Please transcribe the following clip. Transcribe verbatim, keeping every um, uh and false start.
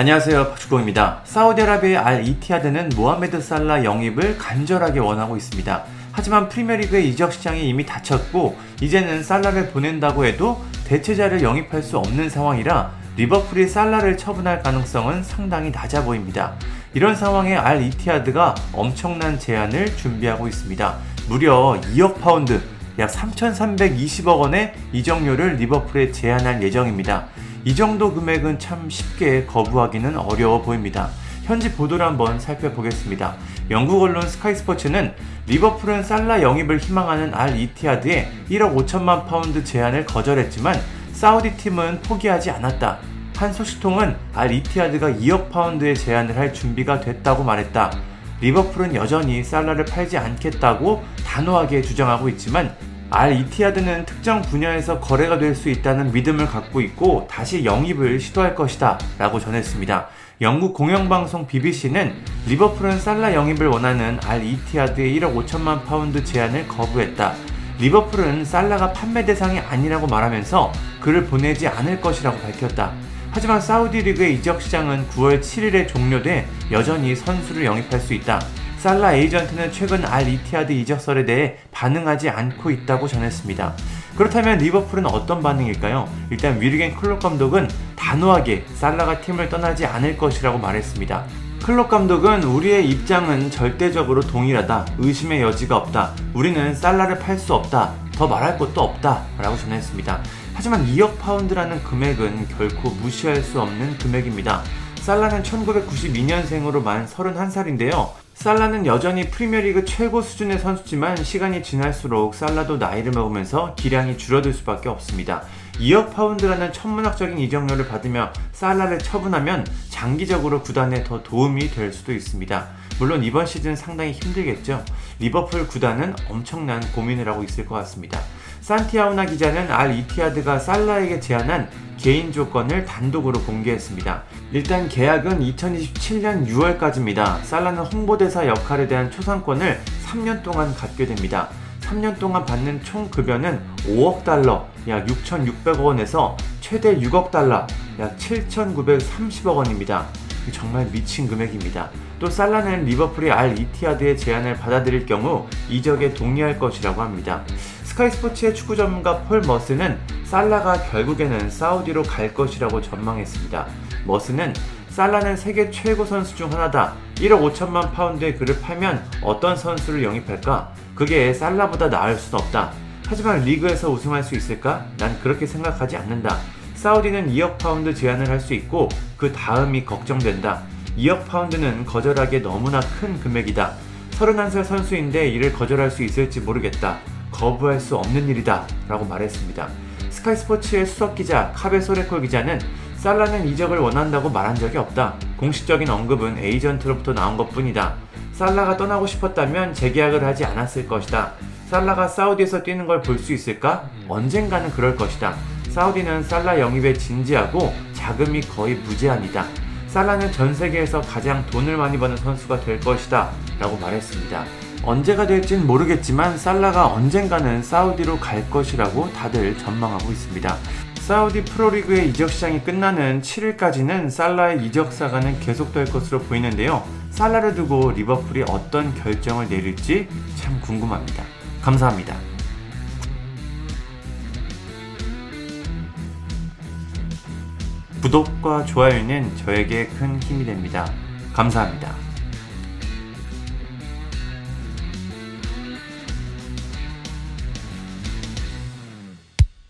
안녕하세요, 박주공입니다. 사우디아라비아의 알 이티하드는 모하메드 살라 영입을 간절하게 원하고 있습니다. 하지만 프리미어리그의 이적 시장이 이미 닫혔고 이제는 살라를 보낸다고 해도 대체자를 영입할 수 없는 상황이라 리버풀이 살라를 처분할 가능성은 상당히 낮아 보입니다. 이런 상황에 알 이티하드가 엄청난 제안을 준비하고 있습니다. 무려 이억 파운드, 약 삼천삼백이십억 원의 이적료를 리버풀에 제안할 예정입니다. 이 정도 금액은 참 쉽게 거부하기는 어려워 보입니다. 현지 보도를 한번 살펴보겠습니다. 영국 언론 스카이스포츠는 리버풀은 살라 영입을 희망하는 알 이티하드의 일억 오천만 파운드 제안을 거절했지만 사우디 팀은 포기하지 않았다. 한 소식통은 알 이티하드가 이억 파운드의 제안을 할 준비가 됐다고 말했다. 리버풀은 여전히 살라를 팔지 않겠다고 단호하게 주장하고 있지만 알 이티하드는 특정 분야에서 거래가 될 수 있다는 믿음을 갖고 있고 다시 영입을 시도할 것이다 라고 전했습니다. 영국 공영방송 비비씨는 리버풀은 살라 영입을 원하는 알 이티하드의 일억 오천만 파운드 제안을 거부했다. 리버풀은 살라가 판매 대상이 아니라고 말하면서 그를 보내지 않을 것이라고 밝혔다. 하지만 사우디 리그의 이적 시장은 구월 칠일에 종료돼 여전히 선수를 영입할 수 있다. 살라 에이전트는 최근 알 이티하드 이적설에 대해 반응하지 않고 있다고 전했습니다. 그렇다면 리버풀은 어떤 반응일까요? 일단 위르겐 클롭 감독은 단호하게 살라가 팀을 떠나지 않을 것이라고 말했습니다. 클롭 감독은 우리의 입장은 절대적으로 동일하다. 의심의 여지가 없다. 우리는 살라를 팔 수 없다. 더 말할 것도 없다 라고 전했습니다. 하지만 이억 파운드라는 금액은 결코 무시할 수 없는 금액입니다. 살라는 천구백구십이년생으로 만 서른한 살인데요. 살라는 여전히 프리미어리그 최고 수준의 선수지만 시간이 지날수록 살라도 나이를 먹으면서 기량이 줄어들 수밖에 없습니다. 이억 파운드라는 천문학적인 이적료를 받으며 살라를 처분하면 장기적으로 구단에 더 도움이 될 수도 있습니다. 물론 이번 시즌 상당히 힘들겠죠. 리버풀 구단은 엄청난 고민을 하고 있을 것 같습니다. 산티아우나 기자는 알 이티하드가 살라에게 제안한 개인 조건을 단독으로 공개했습니다. 일단 계약은 이천이십칠년 유월까지입니다. 살라는 홍보대사 역할에 대한 초상권을 삼 년 동안 갖게 됩니다. 삼 년 동안 받는 총 급여는 오억 달러, 약 육천육백억 원에서 최대 육억 달러, 약 칠천구백삼십억 원입니다. 정말 미친 금액입니다. 또 살라는 리버풀이 알 이티하드의 제안을 받아들일 경우 이적에 동의할 것이라고 합니다. 스카이스포츠의 축구 전문가 폴 머스는 살라가 결국에는 사우디로 갈 것이라고 전망했습니다. 머스는 살라는 세계 최고 선수 중 하나다. 일억 오천만 파운드의 그를 팔면 어떤 선수를 영입할까? 그게 살라보다 나을 순 없다. 하지만 리그에서 우승할 수 있을까? 난 그렇게 생각하지 않는다. 사우디는 이억 파운드 제안을 할 수 있고 그 다음이 걱정된다. 이억 파운드는 거절하기에 너무나 큰 금액이다. 서른한 살 선수인데 이를 거절할 수 있을지 모르겠다. 거부할 수 없는 일이다 라고 말했습니다. 스카이스포츠의 수석기자 카베 소레콜 기자는 살라는 이적을 원한다고 말한 적이 없다. 공식적인 언급은 에이전트로부터 나온 것뿐이다. 살라가 떠나고 싶었다면 재계약을 하지 않았을 것이다. 살라가 사우디에서 뛰는 걸 볼 수 있을까? 언젠가는 그럴 것이다. 사우디는 살라 영입에 진지하고 자금이 거의 무제한이다. 살라는 전 세계에서 가장 돈을 많이 버는 선수가 될 것이다 라고 말했습니다. 언제가 될진 모르겠지만 살라가 언젠가는 사우디로 갈 것이라고 다들 전망하고 있습니다. 사우디 프로리그의 이적 시장이 끝나는 칠일까지는 살라의 이적 사가는 계속될 것으로 보이는데요. 살라를 두고 리버풀이 어떤 결정을 내릴지 참 궁금합니다. 감사합니다. 구독과 좋아요는 저에게 큰 힘이 됩니다. 감사합니다.